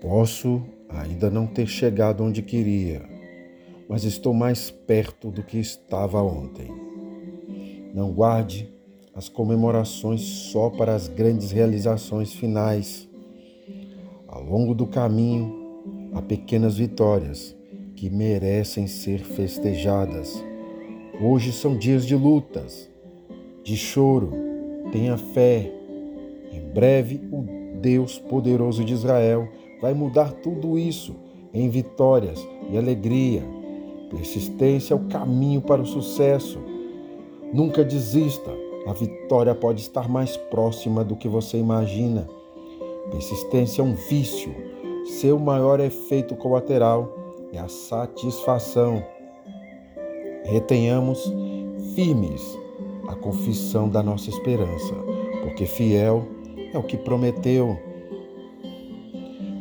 Posso ainda não ter chegado onde queria, mas estou mais perto do que estava ontem. Não guarde as comemorações só para as grandes realizações finais. Ao longo do caminho, há pequenas vitórias que merecem ser festejadas. Hoje são dias de lutas, de choro. Tenha fé. Em breve, o Deus poderoso de Israel vai mudar tudo isso em vitórias e alegria. Persistência é o caminho para o sucesso. Nunca desista. A vitória pode estar mais próxima do que você imagina. Persistência é um vício. Seu maior efeito colateral é a satisfação. Retenhamos firmes a confissão da nossa esperança, porque fiel é o que prometeu.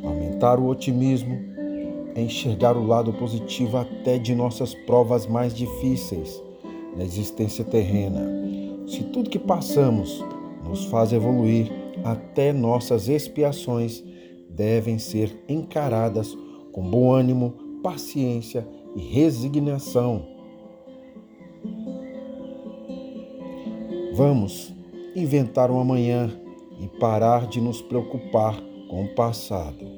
Aumentar o otimismo é enxergar o lado positivo até de nossas provas mais difíceis na existência terrena. Se tudo que passamos nos faz evoluir, até nossas expiações devem ser encaradas com bom ânimo, paciência e resignação. Vamos inventar um amanhã e parar de nos preocupar com o passado.